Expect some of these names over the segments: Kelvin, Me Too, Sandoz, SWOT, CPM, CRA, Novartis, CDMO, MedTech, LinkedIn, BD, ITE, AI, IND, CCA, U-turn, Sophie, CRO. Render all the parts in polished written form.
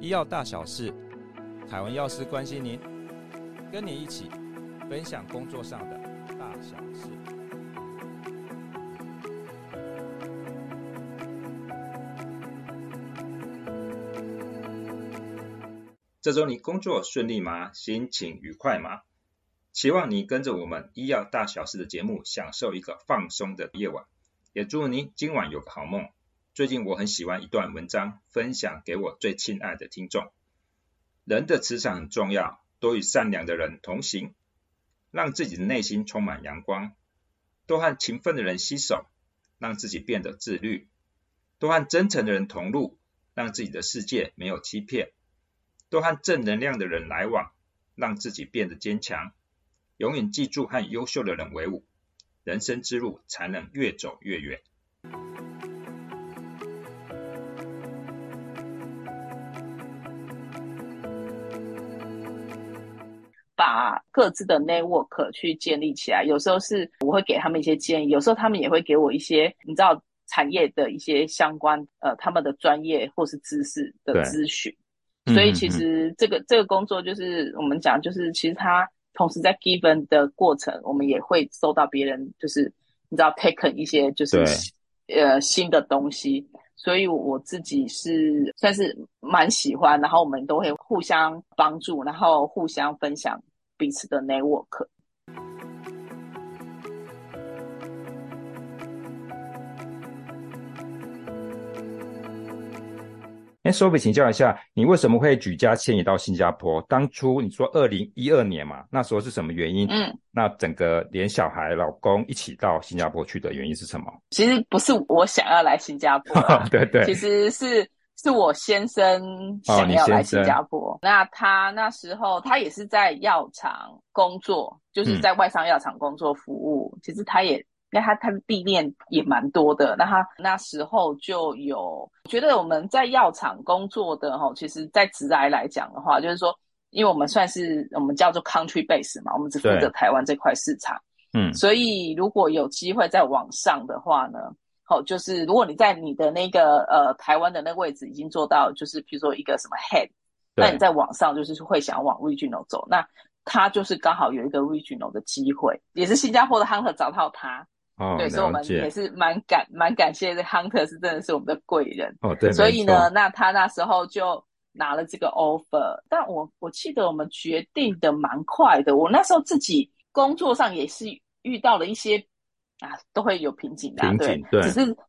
医药大小事，凯文药师关心您，跟你一起分享工作上的大小事。这周你工作顺利吗？心情愉快吗？期望你跟着我们医药大小事的节目，享受一个放松的夜晚，也祝您今晚有个好梦。最近我很喜欢一段文章，分享给我最亲爱的听众。人的磁场很重要，多与善良的人同行，让自己的内心充满阳光，多和勤奋的人携手，让自己变得自律，多和真诚的人同路，让自己的世界没有欺骗，多和正能量的人来往，让自己变得坚强，永远记住和优秀的人为伍，人生之路才能越走越远。把各自的 network 去建立起来，有时候是我会给他们一些建议，有时候他们也会给我一些你知道产业的一些相关他们的专业或是知识的咨询。所以其实这个工作就是我们讲，就是其实他同时在 given 的过程，我们也会收到别人就是你知道 taken 一些就是新的东西。所以我自己是算是蛮喜欢，然后我们都会互相帮助，然后互相分享彼此的 network。 Sophie， 请教一下，你为什么会举家迁移到新加坡？当初你说2012年嘛，那时候是什么原因？那整个连小孩老公一起到新加坡去的原因是什么？其实不是我想要来新加坡、啊、对对，其实是我先生想要来新加坡、哦、那他那时候他也是在药厂工作，就是在外商药厂工作服务、其实他也他的历练也蛮多的，那他那时候就有觉得我们在药厂工作的其实在职涯来讲的话，就是说因为我们算是我们叫做 country base 嘛，我们只负责台湾这块市场，所以如果有机会再往上的话呢，就是如果你在你的那个台湾的那个位置已经做到就是比如说一个什么 head， 那你在往上就是会想往 regional 走，那他就是刚好有一个 regional 的机会，也是新加坡的 hunter 找到他。哦、对，所以我们也是蛮感谢的 Hunter 是真的是我们的贵人。哦，对。所以呢，那他那时候就拿了这个 offer， 但我记得我们决定的蛮快的。我那时候自己工作上也是遇到了一些都会有瓶颈啊，对，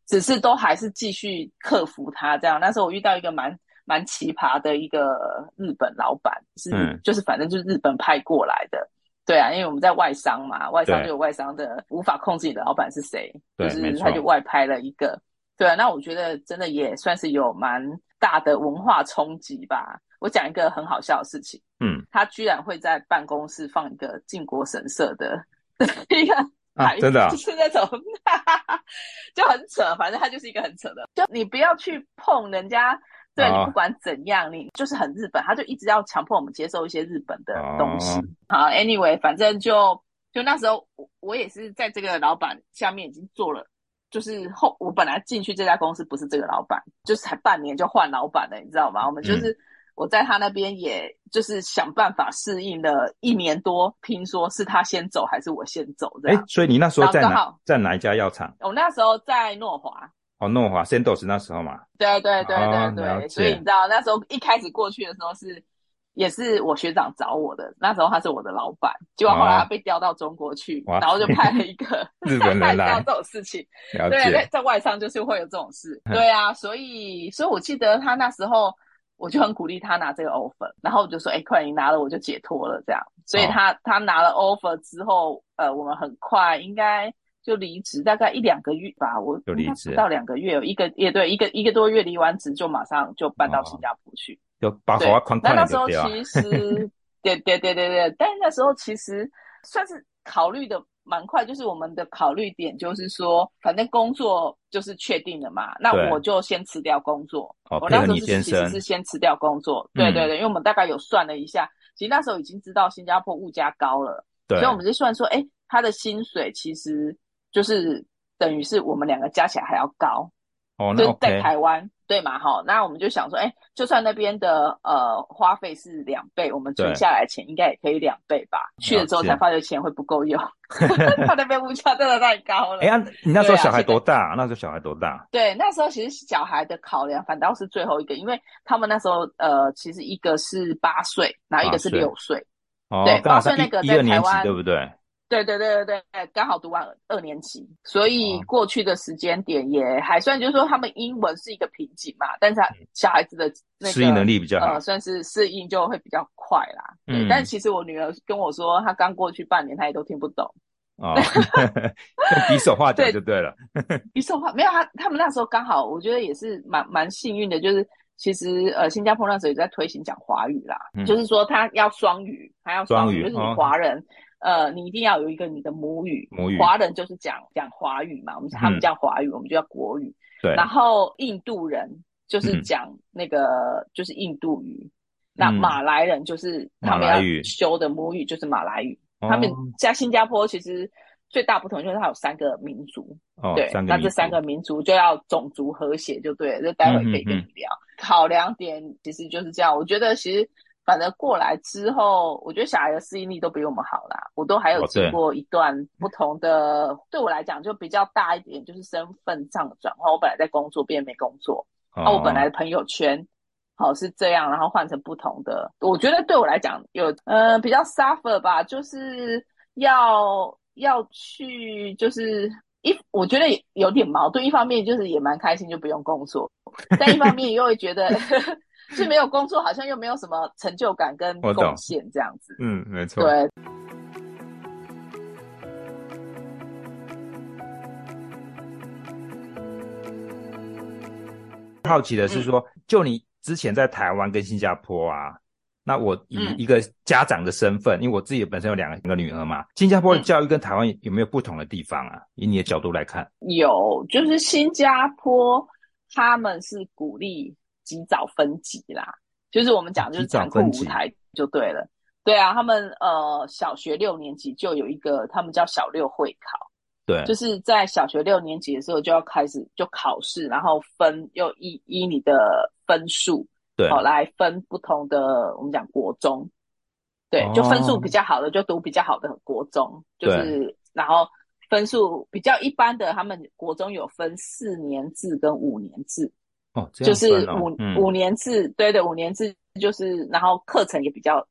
只是都还是继续克服它这样。那时候我遇到一个蛮奇葩的一个日本老板，就是反正就是日本派过来的。对啊，因为我们在外商嘛，外商就有外商的无法控制你的老板是谁，就是他就外派了一个。对啊，那我觉得真的也算是有蛮大的文化冲击吧。我讲一个很好笑的事情，他居然会在办公室放一个靖国神社的一个牌，真的、啊、就是那种就很扯，反正他就是一个很扯的，就你不要去碰人家。对，你不管怎样你就是很日本，他就一直要强迫我们接受一些日本的东西。好 anyway， 反正就那时候我也是在这个老板下面已经做了，就是我本来进去这家公司不是这个老板，就是才半年就换老板了，你知道吗？我们就是、我在他那边也就是想办法适应了1年多，听说是他先走还是我先走这样。所以你那时候在哪一家药厂？我那时候在诺华。哦，诺华 Sandoz 那时候嘛，对，所以你知道那时候一开始过去的时候是也是我学长找我的，那时候他是我的老板，结果后来他被调到中国去，然后就派了一个日本人来，这种事情，对，在外商就是会有这种事，对啊，所以我记得他那时候我就很鼓励他拿这个 offer， 然后我就说，快点你拿了我就解脱了这样，所以他拿了 offer 之后，我们很快应该。就离职大概1-2个月吧，我就离职到2个月，一个多月离完职就马上就搬到新加坡去，就把好啊宽宽的掉。那时候其实对，但那时候其实算是考虑的蛮快，就是我们的考虑点就是说，反正工作就是确定了嘛，那我就先辞掉工作。我那时候其实是先辞掉工作，对，因为我们大概有算了一下，其实那时候已经知道新加坡物价高了，所以我们就算说，他的薪水其实。就是等于是我们两个加起来还要高，就在台湾，对嘛，好，那我们就想说，哎，就算那边的花费是2倍，我们存下来钱应该也可以2倍吧。去了之后才发觉钱会不够用，他那边物价真的太高了。哎呀，你那时候小孩多大？那时候小孩多大？对，那时候其实小孩的考量反倒是最后一个，因为他们那时候其实一个是8岁，然后一个是6岁。哦，对，8岁那个在台湾对不对？对对对对对，刚好读完2年级，所以过去的时间点也还算，就是说他们英文是一个瓶颈嘛，但是小孩子的那个适应能力比较好，算是适应就会比较快啦。对，但其实我女儿跟我说，她刚过去半年，她也都听不懂。哦，比手画脚就对了。比手画没有，他们那时候刚好，我觉得也是蛮幸运的，就是。其实新加坡那时候也在推行讲华语啦，就是说他要双语，他要双语就是你华人，你一定要有一个你的母语，华人就是讲华语嘛，我们他们叫华语，我们就叫国语。对，然后印度人就是讲那个就是印度语，那马来人就是他们要修的母语就是马来语。他们在新加坡其实最大不同就是它有3个民族，对，那这3个民族就要种族和谐就对了，就待会可以跟你聊。考量点其实就是这样，我觉得其实反正过来之后，我觉得小孩的适应力都比我们好啦，我都还有经过一段不同的，对我来讲就比较大一点，就是身份上的转换。我本来在工作变没工作，我本来的朋友圈是这样，然后换成不同的，我觉得对我来讲有比较 suffer 吧，就是要去，就是我觉得有点矛盾，一方面就是也蛮开心就不用工作，但一方面又会觉得是没有工作好像又没有什么成就感跟贡献这样子。嗯，没错。对。好奇的是说，就你之前在台湾跟新加坡啊。那我以一个家长的身份，因为我自己本身有两个女儿嘛，新加坡的教育跟台湾有没有不同的地方啊？以你的角度来看，有，就是新加坡他们是鼓励及早分级啦，就是我们讲就是残酷舞台就对了。对啊，他们小学6年级就有一个他们叫小六会考，对，就是在小学6年级的时候就要开始就考试，然后分又依你的分数。对，来分不同的，我们讲国中，对，就分数比较好的就读比较好的国中，就是然后分数比较一般的，他们国中有分4年制跟5年制，这样分哦，就是五年制，对的，5年制就是，然后课程也比较，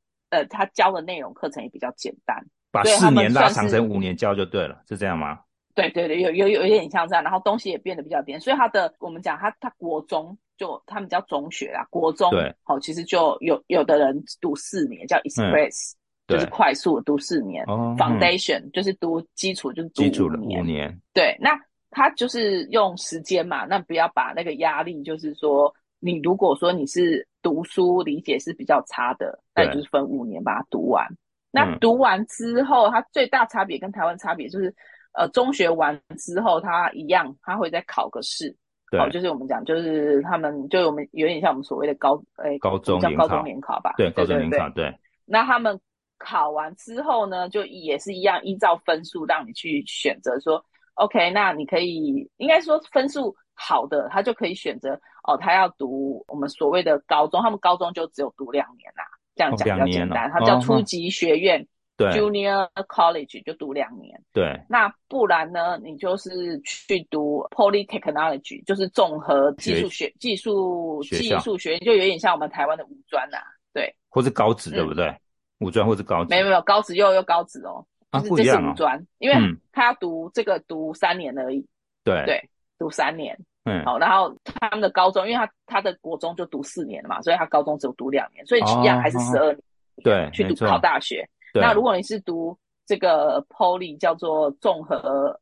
他教的内容课程也比较简单，把4年拉长成5年教就对了，是这样吗？对对对，有一点像这样，然后东西也变得比较点，所以他的我们讲他国中。就他们叫中学啦，国中对，其实就有的人读4年叫 express，就是快速读4年，foundation，就是读基础，就是读5年，对，那他就是用时间嘛，那不要把那个压力，就是说你如果说你是读书理解是比较差的，那就是分5年把它读完。那读完之后，它最大差别跟台湾差别就是，中学完之后，它一样，它会再考个试。就是我们讲，就是他们，就我们有点像我们所谓的高中联考吧，对，高中联考，对。那他们考完之后呢，就也是一样，依照分数让你去选择说 ，OK， 那你可以应该说分数好的，他就可以选择他要读我们所谓的高中，他们高中就只有读2年啦，这样讲比较简单，他叫初级学院。对 ，Junior College 就读2年。对，那不然呢？你就是去读 Polytechnology， 就是综合技术学院，就有点像我们台湾的五专呐，对，或是高职，对不对？五专或是高职，没有高职又高职就是这是五专，因为他要读这个读3年而已。对对，读3年。好，然后他们的高中，因为他的国中就读4年嘛，所以他高中只有读2年，所以一样还是12年。对，去读考大学。那如果你是读这个 Poly 叫做综合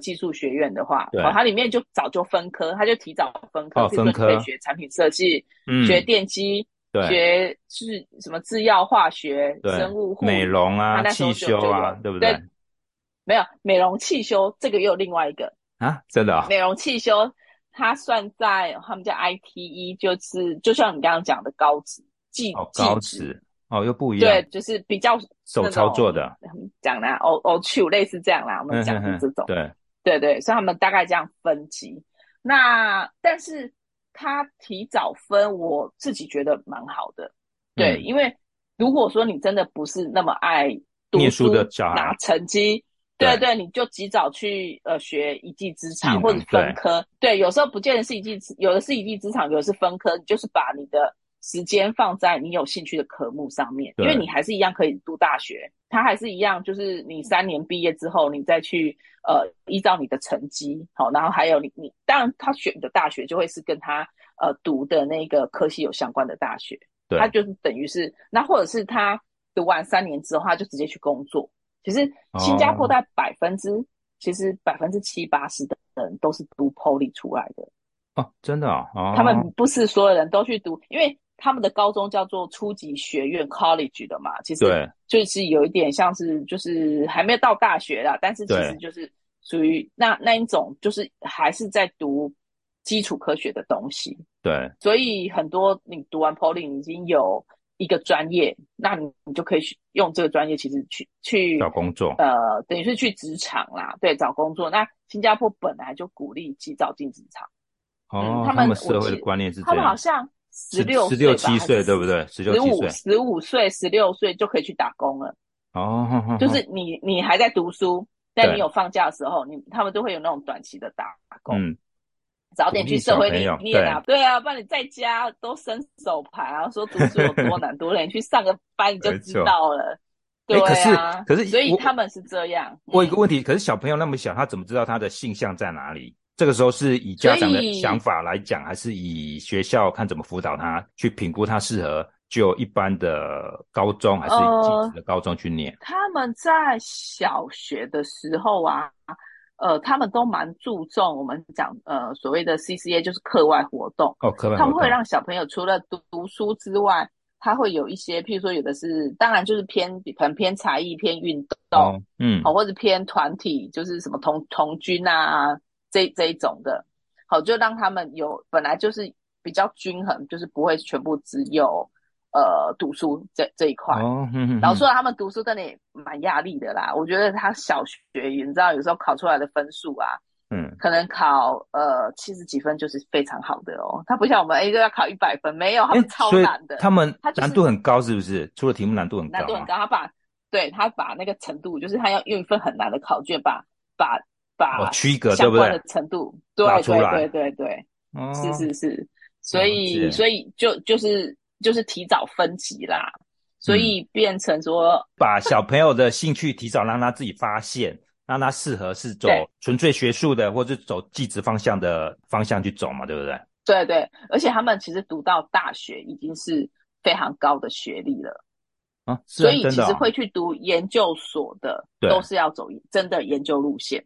技术学院的话，它里面就早就分科，它就提早分科，比如说你可以学产品设计，学电机，学是什么制药化学、生物护理、美容啊、汽修啊，对不对？没有美容汽修这个也有另外一个啊，真的美容汽修它算在他们叫 ITE， 就是就像你刚刚讲的高职技职。又不一样。对，就是比较手操作的，讲啦，偶趣类似这样啦，我们讲的这种。对对对，所以他们大概这样分级。那但是他提早分我自己觉得蛮好的，对，因为如果说你真的不是那么爱读书的小孩拿成绩，对对，你就及早去学一技之长或者分科， 对，有时候不见得是一技，有的是一技之长，有的是分科，你就是把你的时间放在你有兴趣的科目上面，因为你还是一样可以读大学，它还是一样，就是你3年毕业之后你再去依照你的成绩好，然后还有你当然他选的大学就会是跟他读的那个科系有相关的大学，对，他就是等于是那，或者是他读完3年之后他就直接去工作。其实新加坡大概7%-80%的人都是读 Poly 出来的。哦，真的啊，哦，他们不是所有人都去读，因为他们的高中叫做初级学院 college 的嘛，其实就是有一点像是就是还没有到大学啦，但是其实就是属于那一种，就是还是在读基础科学的东西。对，所以很多你读完 Poly 你已经有一个专业，那你就可以用这个专业其实去找工作，等于是去职场啦，对，找工作。那新加坡本来就鼓励及早进职场，哦，他们社会的观念是这样，他们好像16、17岁对不对？15岁、16岁就可以去打工了。哦，就是你还在读书，但你有放假的时候，他们都会有那种短期的打工。嗯，早点去社会你也拿，对啊，不然你在家都伸手牌啊，说读书有多难多难，你去上个班你就知道了。对啊，可是所以他们是这样。我有一个问题，可是小朋友那么小，他怎么知道他的性向在哪里？这个时候是以家长的想法来讲，还是以学校看怎么辅导他去评估他适合就一般的高中还是技职的高中去念？他们在小学的时候啊，他们都蛮注重我们讲所谓的 CCA 就是课外活动，哦，课外活动，他们会让小朋友除了读书之外，他会有一些，譬如说有的是当然就是偏才艺、偏运动，哦，嗯，或者偏团体，就是什么童军啊。这一种的，好，就让他们有本来就是比较均衡，就是不会全部只有读书这一块。哦，然后说他们读书真的也蛮压力的啦，我觉得他小学你知道有时候考出来的分数啊，嗯，可能考70几分就是非常好的哦，他不像我们一个要考100分，没有，他们超难的，他们难度很高，是不是？出了题目难度很高，难度很高，他把那个程度，就是他要用一份很难的考卷把区隔相关的程度，对对对对，哦，是，所以就是提早分级啦，所以变成说把小朋友的兴趣提早让他自己发现，让他适合是走纯粹学术的，或是走技职方向去走嘛，对不对？对对，而且他们其实读到大学已经是非常高的学历了。啊，所以其实会去读研究所的，都是要走真的研究路线。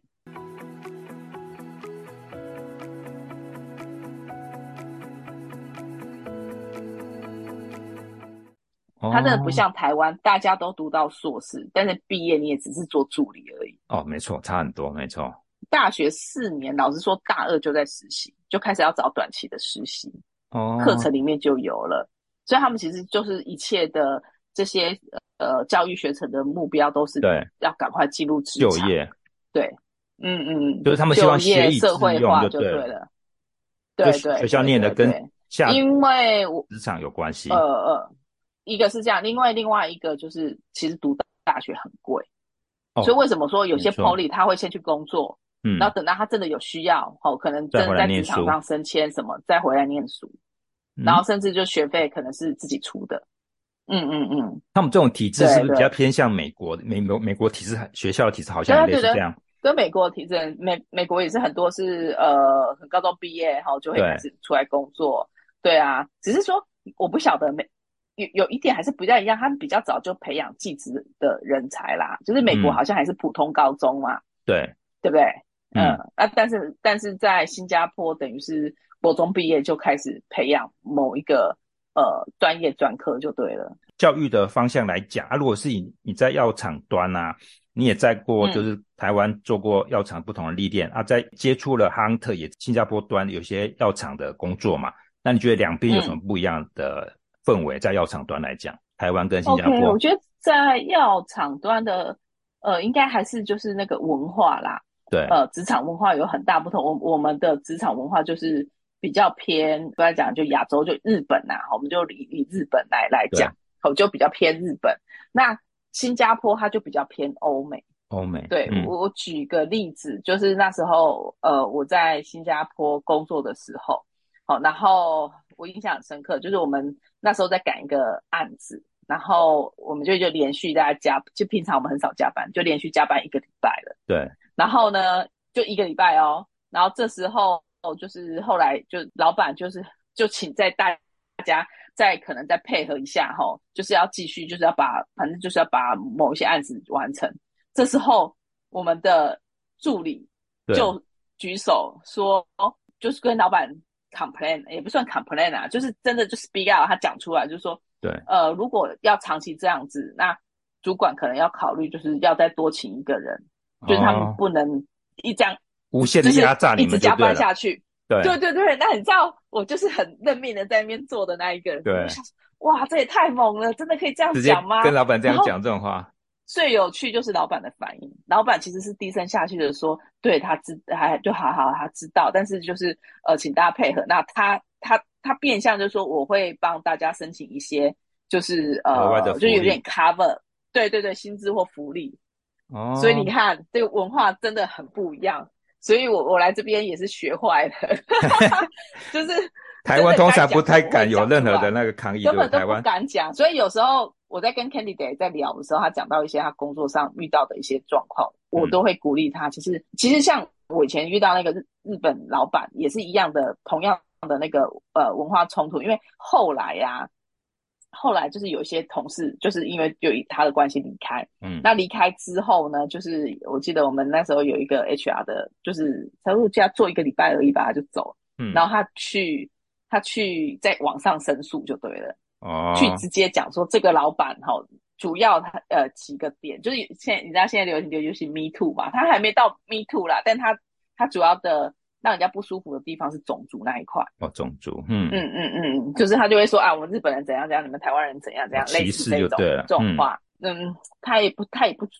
他真的不像台湾，大家都读到硕士，但是毕业你也只是做助理而已。哦，没错，差很多，没错。大学4年，老实说，大二就在实习，就开始要找短期的实习。哦，课程里面就有了，所以他们其实就是一切的这些教育学程的目标都是要赶快进入职场就业。对，嗯嗯，就是他们希望学以致用就对了。对对，学校念的跟下因为职场有关系。一个是这样，另外一个就是其实读大学很贵，哦，所以为什么说有些 Poly 他会先去工作，嗯，然后等到他真的有需要，哦，可能真的在职场上升迁什么再回来念书，然后甚至就学费可能是自己出的。嗯嗯嗯，他们这种体制是不是比较偏向美国？美国体制，学校的体制好像也类似这样。跟美国体制，美国也是很多是高中毕业后就会开始出来工作。对啊，只是说我不晓得有一点还是不太一样，他们比较早就培养技职的人才啦。就是美国好像还是普通高中嘛，对对不对？嗯，但是在新加坡等于是国中毕业就开始培养某一个。专业专科就对了。教育的方向来讲啊，如果是你在药厂端啊，你也在过就是台湾做过药厂不同的历练，啊，在接触了 Hunter 也新加坡端有些药厂的工作嘛，那你觉得两边有什么不一样的氛围？在药厂端来讲，台湾跟新加坡。Okay, 我觉得在药厂端的应该还是就是那个文化啦，对，职场文化有很大不同。我们的职场文化就是比较偏，不要讲就亚洲，就日本呐、啊，我们就以日本来讲，我就比较偏日本。那新加坡它就比较偏欧美。对、嗯、我举个例子，就是那时候我在新加坡工作的时候，好，然后我印象很深刻，就是我们那时候在赶一个案子，然后我们就连续大家加，就平常我们很少加班，就连续加班一个礼拜了。对。然后呢，就一个礼拜哦。然后这时候就是后来就老板就请在大家再可能再配合一下哈、哦，就是要继续，就是要把反正就是要把某一些案子完成。这时候我们的助理就举手说，就是跟老板 complain， 也不算 complain 啊，就是真的就 speak out， 他讲出来就是说。对，如果要长期这样子，那主管可能要考虑，就是要再多请一个人，哦、就是他们不能一这样无限的压榨你们就对了，一直加班下去。对，那你知道我就是很认命的在那边做的那一个人，对，我想哇，这也太猛了，真的可以这样讲吗？直接跟老板这样讲这种话。最有趣就是老板的反应，老板其实是低声下气的说，对他知，还就好，他知道，但是就是请大家配合。那他变相就是说，我会帮大家申请一些，就是就有点 cover， 对，薪资或福利。哦，所以你看，这个文化真的很不一样。所以我来这边也是学坏了，就是台湾通常不太敢有任何的那个抗议，根本都不敢讲。所以有时候我在跟 Candidate 在聊的时候，他讲到一些他工作上遇到的一些状况，我都会鼓励他。其实像我以前遇到那个日本老板也是一样的，同样的那个文化冲突，因为后来就是有一些同事就是因为就以他的关系离开，那离开之后呢，就是我记得我们那时候有一个 HR 的，就是他说就要做一个礼拜而已吧，他就走了，然后他去在网上申诉就对了，去直接讲说这个老板齁，主要他几个点，就是你知道现在流行就是 Me Too 嘛，他还没到 Me Too 啦，但他主要的让人家不舒服的地方是种族那一块。哦，种族，就是他就会说啊，我们日本人怎样怎样，你们台湾人怎样怎样，类似这种这种话。他也不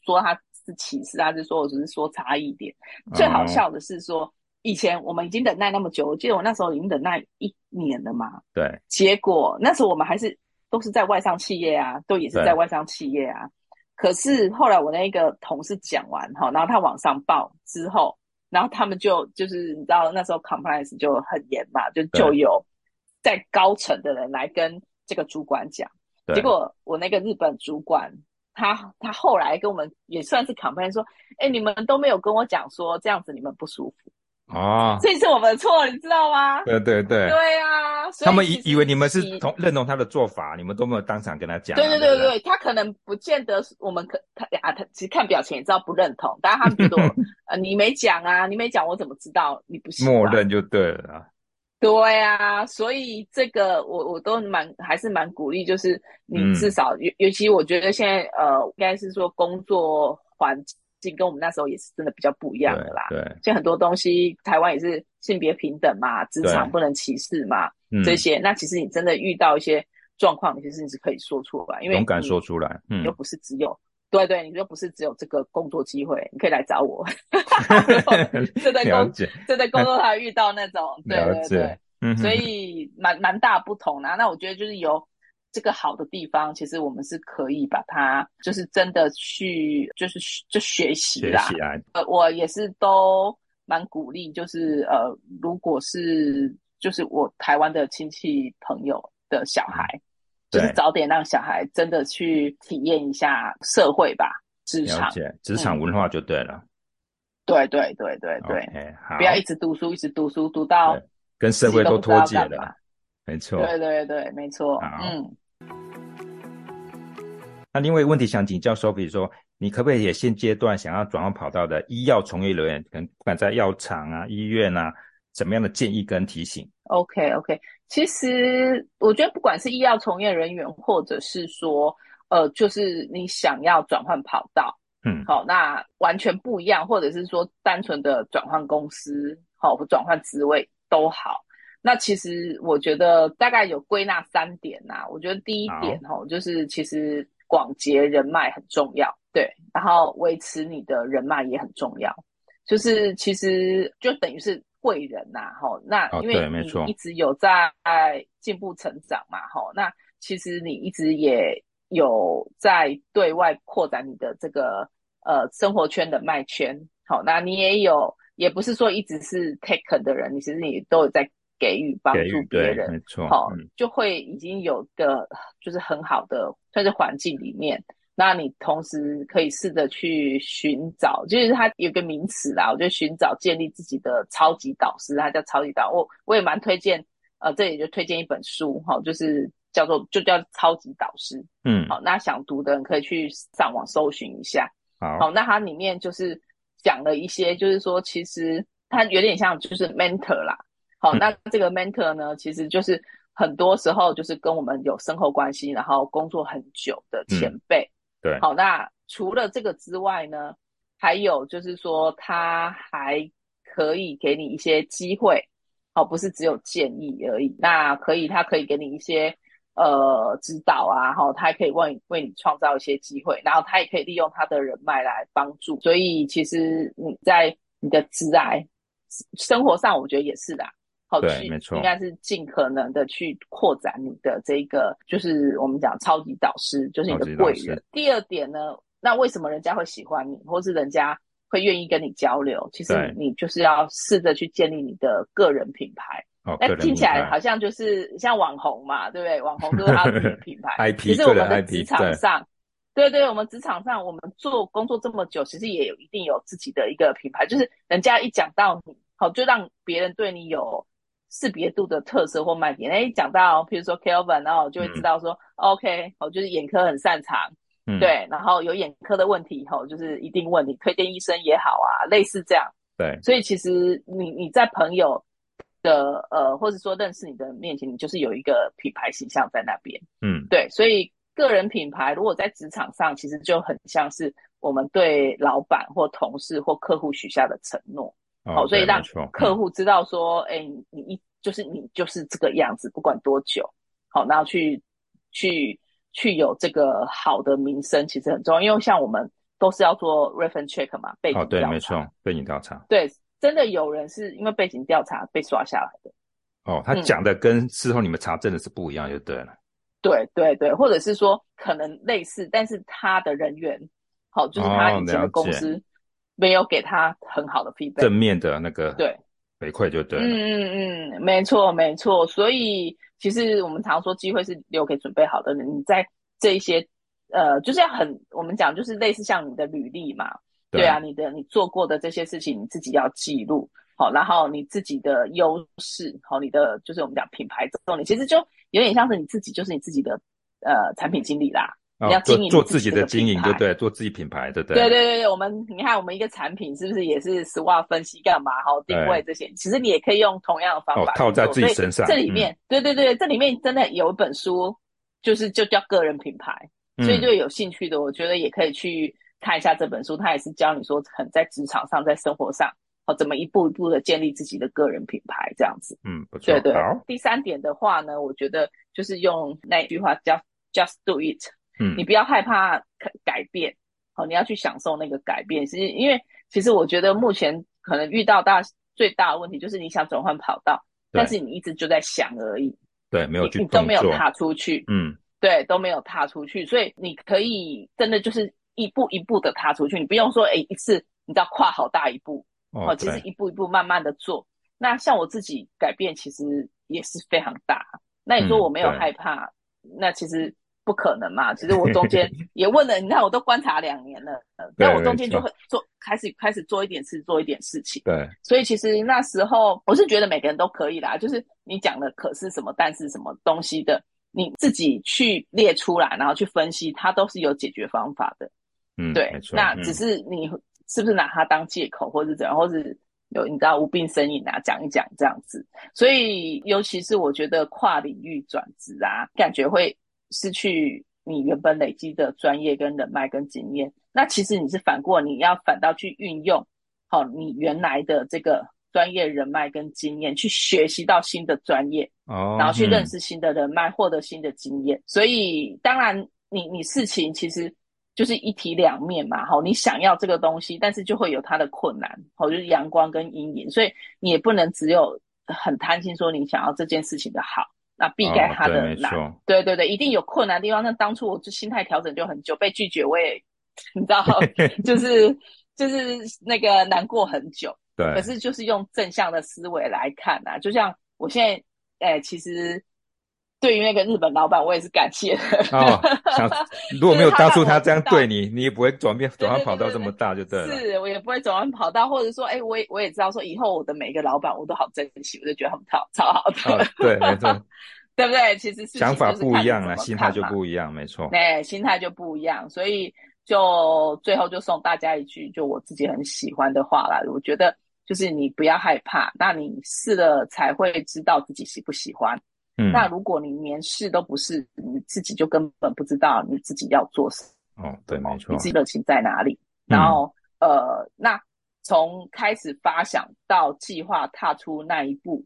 说他是歧视，他就说我只是说差异点。最好笑的是说，以前我们已经忍耐那么久，我记得我那时候已经忍耐1年了嘛。对。结果那时候我们还是都是在外商企业啊，都也是在外商企业啊。可是后来我那个同事讲完哈，然后他往上报之后。然后他们就是你知道那时候 compliance 就很严嘛，就有在高层的人来跟这个主管讲，结果我那个日本主管他后来跟我们也算是 complain 说，你们都没有跟我讲说这样子你们不舒服哦，这是我们的错，你知道吗？对啊，所以他们以为你们是认同他的做法，你们都没有当场跟他讲、啊。对，他可能不见得，我们他其实看表情也知道不认同，但是他们觉得你没讲，我怎么知道你不行、啊？默认就对了啊。对啊，所以这个我都还是蛮鼓励，就是你至少尤其我觉得现在应该是说工作环境。跟我们那时候也是真的比较不一样的啦，对，所以很多东西台湾也是性别平等嘛，职场不能歧视嘛，这些那其实你真的遇到一些状况，其实你是可以说出来，因为勇敢说出来，你又不是只有对，你又不是只有这个工作机会，你可以来找我。这在工作上遇到那种对，所以蛮大不同啦。那我觉得就是有。这个好的地方，其实我们是可以把它，就是真的去，就是就学习啦。学习啊，我也是都蛮鼓励，就是如果是就是我台湾的亲戚朋友的小孩，就是早点让小孩真的去体验一下社会吧，职场文化就对了。对，okay， 不要一直读书，读到跟社会都脱节了。没错，对，没错。那另外一个问题想请教 Sophie 说，你可不可以也现阶段想要转换跑道的医药从业人员，可能不管在药厂啊、医院啊，什么样的建议跟提醒 ？OK， 其实我觉得不管是医药从业人员，或者是说就是你想要转换跑道，好，那完全不一样，或者是说单纯的转换公司，好，转换职位都好。那其实我觉得大概有归纳3点呐、啊。我觉得第一点就是其实广结人脉很重要，对，然后维持你的人脉也很重要。就是其实就等于是贵人呐，吼，那因为你一直有在进步成长嘛，吼，那其实你一直也有在对外扩展你的这个生活圈的脉圈，好，那你也有，也不是说一直是 taken 的人，你其实你都有在给予帮助别人，没错，好，就会已经有个就是很好的算是环境里面。那你同时可以试着去寻找，就是它有个名词啦，我觉得寻找建立自己的超级导师，它叫超级导师。我也蛮推荐，这里就推荐一本书齁，就是就叫超级导师。嗯，好，那想读的人可以去上网搜寻一下。好，那它里面就是讲了一些，就是说其实它有点像就是 mentor 啦。好，那这个 mentor 呢，其实就是很多时候就是跟我们有生活关系，然后工作很久的前辈。嗯，对，好，那除了这个之外呢，还有就是说他还可以给你一些机会，好，不是只有建议而已，那他可以给你一些指导啊，好，他还可以为你创造一些机会，然后他也可以利用他的人脉来帮助，所以其实你在你的职涯生活上我觉得也是啦，好，对，没错，应该是尽可能的去扩展你的这个，就是我们讲超级导师，就是你的贵人。第二点呢，那为什么人家会喜欢你，或是人家会愿意跟你交流？其实你就是要试着去建立你的个人品牌。那听起来好像就是像网红嘛，对不对？网红都是他自己的品牌。IP， 其实我们的职场上，对，我们职场上，我们做工作这么久，其实也有一定有自己的一个品牌，就是人家一讲到你，好，就让别人对你有识别度的特色或卖点。诶，讲到比如说 Kelvin， 然后就会知道说，OK， 就是眼科很擅长，对，然后有眼科的问题就是一定问你，推荐医生也好啊，类似这样。对，所以其实你在朋友的或者说认识你的面前，你就是有一个品牌形象在那边。嗯，对，所以个人品牌如果在职场上，其实就很像是我们对老板或同事或客户许下的承诺。好，所以让客户知道说，你就是这个样子，不管多久，好，然后去有这个好的名声，其实很重要，因为像我们都是要做 reference check 嘛，背景调查。哦，对，没错，背景调查。对，真的有人是因为背景调查被刷下来的。哦，他讲的跟事后你们查证的是不一样，就对了。对，或者是说可能类似，但是他的人员，好，就是他以前的公司。哦，没有给他很好的 feedback， 正面的那个对回馈就对了。没错。所以其实我们常说机会是留给准备好的人。你在这一些就是要很，我们讲就是类似像你的履历嘛，对啊，你做过的这些事情你自己要记录，好，然后你自己的优势，好，你的就是我们讲品牌重点，其实就有点像是你自己就是你自己的产品经理啦。你要做自己的经营，对不对？做自己品牌，对不对？对，你看我们一个产品是不是也是SWOT分析干嘛？好，定位这些，其实你也可以用同样的方法套在自己身上。这里面，对，这里面真的有一本书，就叫个人品牌，所以就有兴趣的，我觉得也可以去看一下这本书，它也是教你说，很在职场上，在生活上，好，怎么一步一步的建立自己的个人品牌，这样子。不错。对。第三点的话呢，我觉得就是用那句话叫 "Just do it"。你不要害怕改变，好，你要去享受那个改变。因为其实我觉得目前可能遇到最大的问题就是你想转换跑道，但是你一直就在想而已，对，没有去动作，你都没有踏出去，对，都没有踏出去，所以你可以真的就是一步一步的踏出去，你不用说一次你知道跨好大一步，其实一步一步慢慢的做。那像我自己改变其实也是非常大，那你说我没有害怕，那其实不可能嘛！其实我中间也问了，你看我都观察2年了，那我中间就会开始做一点事情。对，所以其实那时候我是觉得每个人都可以啦，就是你讲的可是什么，但是什么东西的，你自己去列出来，然后去分析，它都是有解决方法的。对，没错。那只是你是不是拿它当借口，或是怎样，或是有你知道无病呻吟啊，讲一讲这样子。所以尤其是我觉得跨领域转职啊，感觉会失去你原本累积的专业跟人脉跟经验，那其实你是你要反倒去运用好你原来的这个专业人脉跟经验，去学习到新的专业，然后去认识新的人脉，获得新的经验。所以当然你事情其实就是一体两面嘛，你想要这个东西，但是就会有它的困难，就是阳光跟阴影，所以你也不能只有很贪心说你想要这件事情的好，那避开它的难，哦，对对对，一定有困难的地方。那当初我就心态调整就很久，被拒绝我也你知道就是那个难过很久，对。可是就是用正向的思维来看啊，就像我现在其实对于那个日本老板我也是感谢的，哦，想如果没有当初他这样对你，你也不会转换跑道这么大就对了，对对对对，是我也不会转换跑道，或者说我也知道说以后我的每一个老板我都好珍惜，我就觉得他们超好的，哦，对没错对不对？其实想法不一样啦，心态就不一样，没错，对，心态就不一样。所以就最后就送大家一句就我自己很喜欢的话啦，我觉得就是你不要害怕，那你试了才会知道自己喜不喜欢，嗯，那如果你连试都不是，你自己就根本不知道你自己要做什么，哦，对没错，你自己热情在哪里，嗯，然后那从开始发想到计划踏出那一步，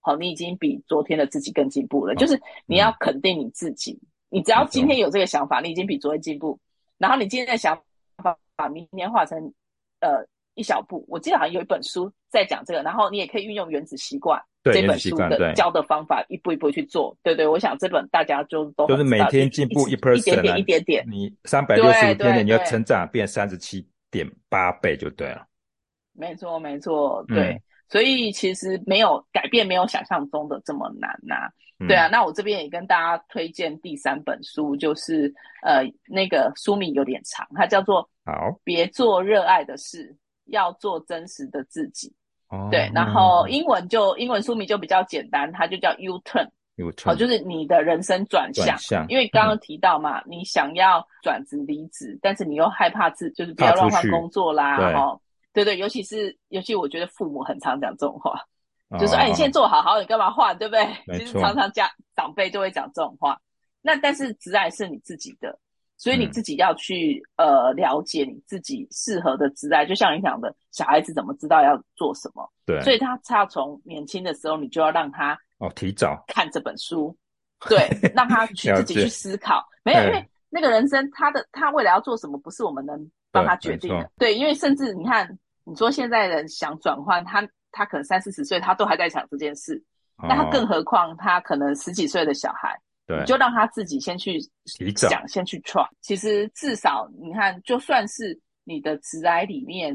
好，你已经比昨天的自己更进步了，哦，就是你要肯定你自己，嗯，你只要今天有这个想法，你已经比昨天进步，然后你今天的想法明天化成一小步，我记得好像有一本书在讲这个，然后你也可以运用原子习惯这本书的教的方法一步一步去做，对对，我想这本大家都就是每天进步 1%， 一点点，你365天你要成长变 37.8 倍就对了，没错没错，对，嗯，所以其实改变没有想象中的这么难啊，对啊，嗯，那我这边也跟大家推荐第3本书，就是那个书名有点长，它叫做别做热爱的事，要做真实的自己，哦，对，然后英文书名就比较简单，它就叫 U-turn， 就是你的人生转向，因为刚刚提到嘛，嗯，你想要转职离职，但是你又害怕就是不要乱换工作啦，对对，尤其我觉得父母很常讲这种话，哦，就是你现在做好好，你干嘛换，对不对？就是常常长辈就会讲这种话，那但是职涯是你自己的，所以你自己要去了解你自己适合的职涯，就像你讲的，小孩子怎么知道要做什么？对，所以他从年轻的时候，你就要让他提早看这本书，对，让他去自己去思考。没有，因为那个人生他未来要做什么，不是我们能帮他决定的。对，因为甚至你看，你说现在人想转换，他可能30-40岁，他都还在想这件事，那他更何况他可能10几岁的小孩。对，你就让他自己先去想，先去try。其实至少你看，就算是你的职涯里面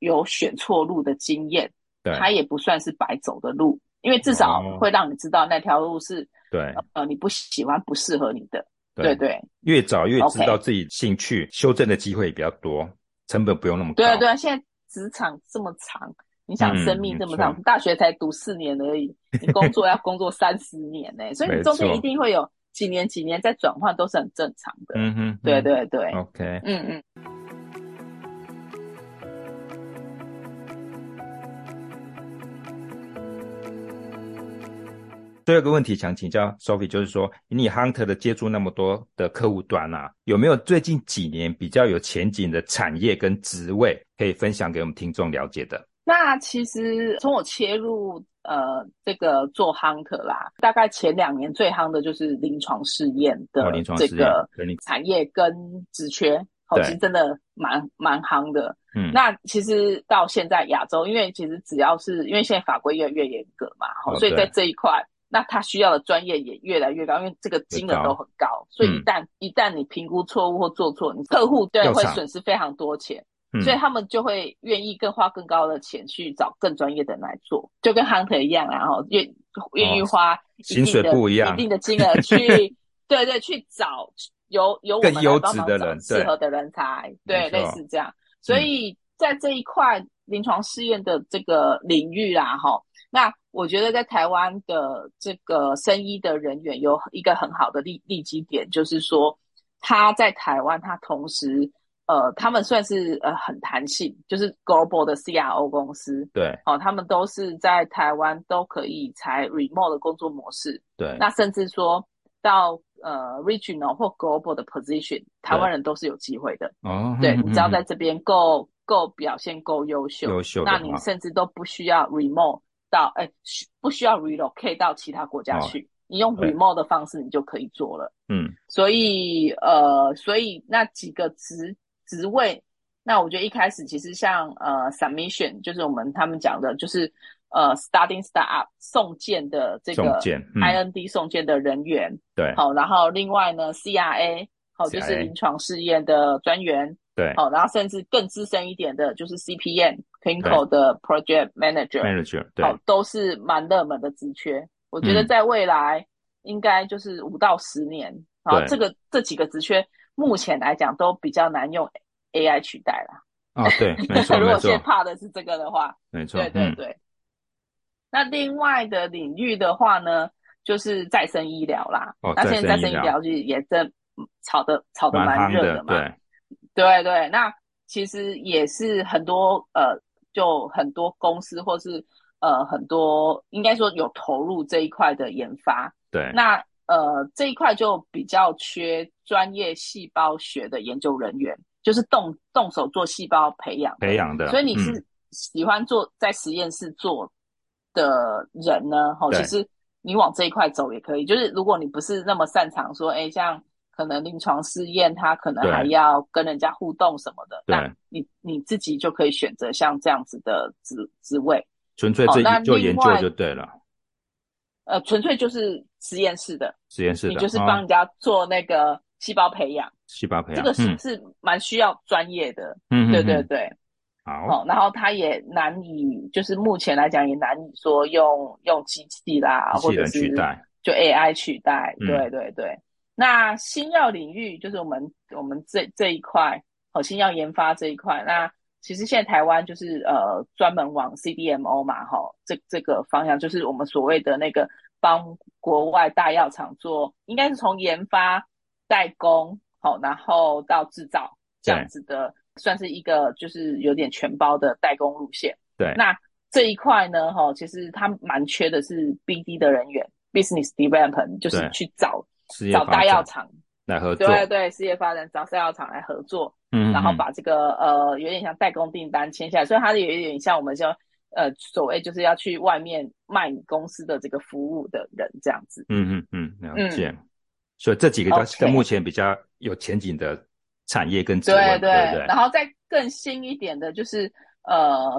有选错路的经验，它也不算是白走的路，因为至少会让你知道那条路是你不喜欢、不适合你的。对 对，越早越知道自己兴趣，修正的机会比较多，成本不用那么高。对对，现在职场这么长。你想生命这么长，大学才读4年而已，你工作要工作30年呢，所以你中间一定会有几年在转换，都是很正常的。嗯哼，对对对 ，OK， 嗯嗯。第二个问题想请教 Sophie， 就是说你 Hunter 的接触那么多的客户端啊，有没有最近几年比较有前景的产业跟职位可以分享给我们听众了解的？那其实从我切入这个做 hunter 啦，大概前2年最夯的就是临床试验的这个产业跟职缺，其实真的蛮夯的。嗯，那其实到现在亚洲，因为其实只要是因为现在法规越来越严格嘛，所以在这一块，那他需要的专业也越来越高，因为这个金额都很高，所以一旦你评估错误或做错，你客户对会损失非常多钱。所以他们就会愿意花更高的钱去找更专业的人来做，就跟 hunter 一样啊，愿意花薪水不一样一定的金额去对对，去找有我们来帮忙找适合的人才，对，类似这样。所以在这一块临床试验的这个领域啦，那我觉得在台湾的这个生医的人员有一个很好的立基点，就是说他在台湾，他同时他们算是很弹性，就是 global 的 CRO 公司，对，他们都是在台湾都可以采 remote 的工作模式，对，那甚至说到regional 或 global 的 position， 台湾人都是有机会的，哦，对，你只要在这边够表现够优秀，那你甚至都不需要 remote 到不需要 relocate 到其他国家去，你用 remote 的方式你就可以做了。嗯，所以那几个职位，那我觉得一开始其实像submission， 就是他们讲的，就是starting startup 送件的这个 IND 送件的人员，对，好，然后另外呢 CRA， 好，就是临床试验的专员，对，好，然后甚至更资深一点的就是 CPM clinical 的 project manager， 对，好，都是蛮热门的职缺。我觉得在未来应该就是5到10年，好，这几个职缺目前来讲都比较难用 AI 取代啦。啊，对，没错。如果先怕的是这个的话，没错，对对对。那另外的领域的话呢，就是再生医疗啦。哦，那现在再生医疗就也真炒得蛮热的嘛。对对对，那其实也是很多就很多公司或是。很多应该说有投入这一块的研发，对，那这一块就比较缺专业细胞学的研究人员，就是动手做细胞培养的，所以你是喜欢做在实验室做的人呢，齁，其实你往这一块走也可以，就是如果你不是那么擅长说，哎，像可能临床试验，他可能还要跟人家互动什么的，那你自己就可以选择像这样子的职位。纯粹就研究就对了，纯粹就是实验室的，你就是帮人家做那个细胞培养，这个是蛮需要专业的，对对对，好，然后它也难以，就是目前来讲也难以说用机器啦，或者是就 AI 取代，对对对。那新药领域就是我们这一块，好，新药研发这一块，那。其实现在台湾就是专门往 CDMO 嘛，齁，这个方向就是我们所谓的那个帮国外大药厂做，应该是从研发代工，齁，然后到制造这样子的，算是一个就是有点全包的代工路线。对，那这一块呢，齁，其实它蛮缺的是 BD 的人员 ，business development， 就是去找大药厂。来合作，对对，事业发展找制药厂来合作，然后把这个有点像代工订单签下来，所以它有一点像我们所谓就是要去外面卖你公司的这个服务的人这样子。了解。所以这几个都是目前比较有前景的产业跟职位，对对对。然后再更新一点的就是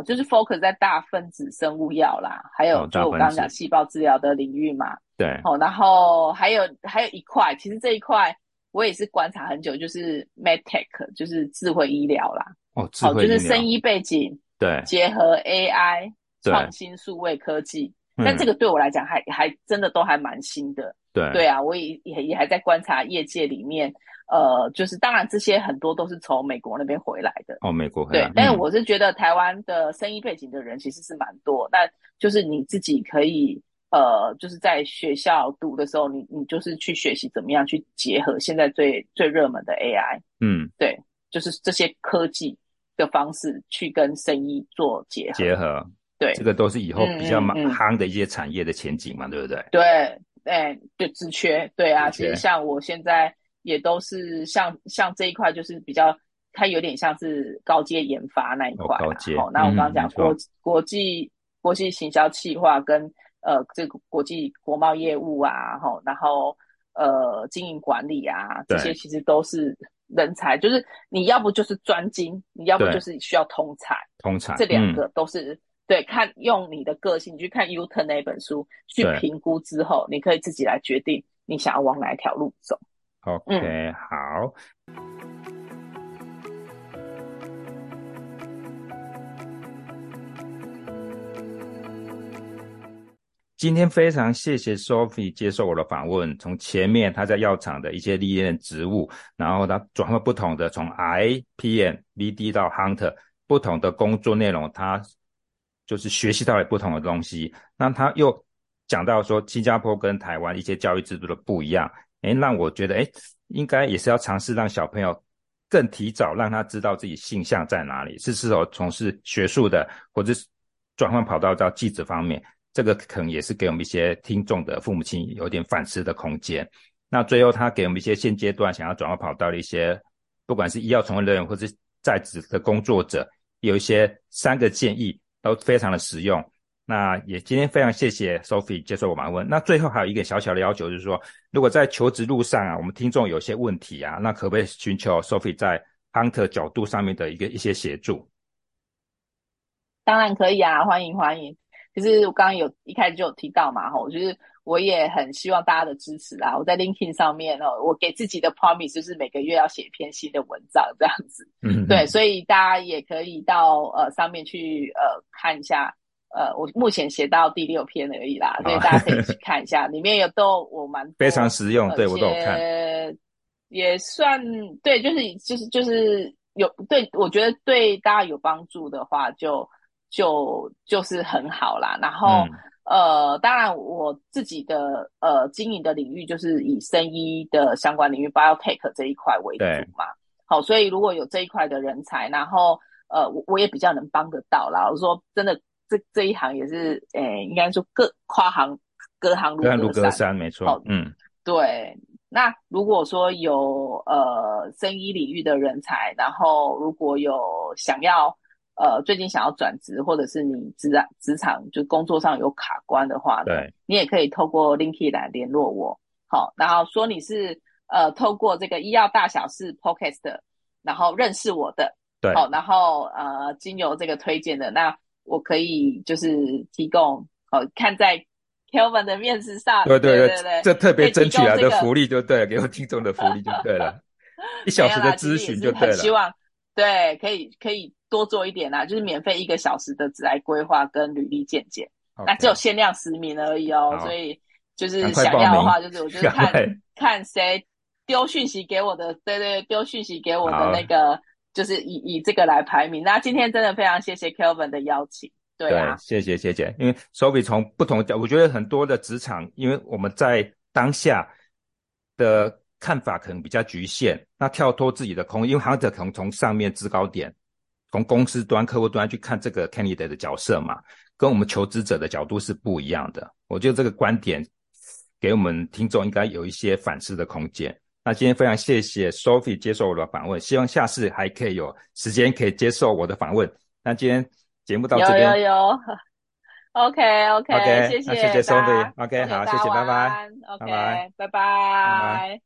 就是 focus 在大分子生物药啦，还有就我刚刚讲细胞治疗的领域嘛，对。哦，然后还有一块，其实这一块。我也是观察很久，就是 MedTech， 就是智慧医疗啦。哦，智慧医疗，就是生医背景，对，结合 AI 创新数位科技。但这个对我来讲还真的都还蛮新的。对对啊，我也还在观察业界里面，就是当然这些很多都是从美国那边回来的。哦，美国回来。对，但是我是觉得台湾的生医背景的人其实是蛮多，但就是你自己可以。就是在学校读的时候，你就是去学习怎么样去结合现在最热门的 AI， 对，就是这些科技的方式去跟生意做结合，对，这个都是以后比较夯的一些产业的前景嘛，对不对？对，对，职缺，对啊，其实像我现在也都是像这一块就是比较，它有点像是高阶研发那一块，高阶。那我刚刚讲国际行销企划跟。这个国贸业务啊，齁，然后经营管理啊，这些其实都是人才，就是你要不就是专精，你要不就是需要通才，这两个都是对，看用你的个性，你去看 U-turn 那本书去评估之后，你可以自己来决定你想要往哪一条路走。OK，好。今天非常谢谢 Sophie 接受我的访问，从前面她在药厂的一些历练职务，然后她转换不同的，从 RA、PM、BD 到 Hunter 不同的工作内容，她就是学习到了不同的东西。那她又讲到说新加坡跟台湾一些教育制度的不一样，让我觉得应该也是要尝试让小朋友更提早让他知道自己性向在哪里，是适合从事学术的，或者转换跑道到技职方面。这个可能也是给我们一些听众的父母亲有点反思的空间。那最后他给我们一些现阶段想要转换跑道的一些，不管是医药从业人员或是在职的工作者，有一些3个建议都非常的实用。那也今天非常谢谢 Sophie 接受我们问。那最后还有一个小小的要求，就是说如果在求职路上啊，我们听众有些问题啊，那可不可以寻求 Sophie 在 Hunter 角度上面的一些协助？当然可以啊，欢迎欢迎。其实我刚刚有一开始就有提到嘛，就是我也很希望大家的支持啦。我在 LinkedIn 上面我给自己的 promise 就是每个月要写一篇新的文章这样子。嗯，对，所以大家也可以到上面去看一下。我目前写到第6篇而已啦，所以大家可以去看一下，里面有都我蛮非常实用，对我都有看，也算对，就是有对，我觉得对大家有帮助的话，就是很好啦。然后当然我自己的经营的领域就是以生医的相关领域 biotech 这一块为主嘛，好，所以如果有这一块的人才，然后我也比较能帮得到啦。我说真的。这一行也是，应该说跨行如隔山，没错。嗯，对。那如果说有生医领域的人才，然后如果有想要最近想要转职，或者是你职场就工作上有卡关的话，对，你也可以透过 LinkedIn 来联络我。好，然后说你是透过这个医药大小事 Podcast， 然后认识我的，对。好，然后经由这个推荐的那。我可以就是提供看在 Kelvin 的面子上，对，这特别争取来的福利就对了，给我听众的福利就对了，1小时的咨询就对了。希望对可以多做一点啦，就是免费1个小时的职涯规划跟履历健检，那只有限量10名而已哦，所以就是想要的话，就是我就是看谁丢讯息给我的，对，丢讯息给我的那个。就是以这个来排名。那今天真的非常谢谢 Kelvin 的邀请，对啊，对，谢谢。因为 Sophie 从不同角，我觉得很多的职场，因为我们在当下的看法可能比较局限，那跳脱自己的空，因为 Hunter 可能从上面制高点，从公司端、客户端去看这个 candidate 的角色嘛，跟我们求职者的角度是不一样的。我觉得这个观点给我们听众应该有一些反思的空间。那今天非常谢谢 Sophie 接受我的访问，希望下次还可以有时间可以接受我的访问。那今天节目到这边。有 OK， 谢谢 Sophie， OK， 好，谢谢，拜拜，OK， 拜拜。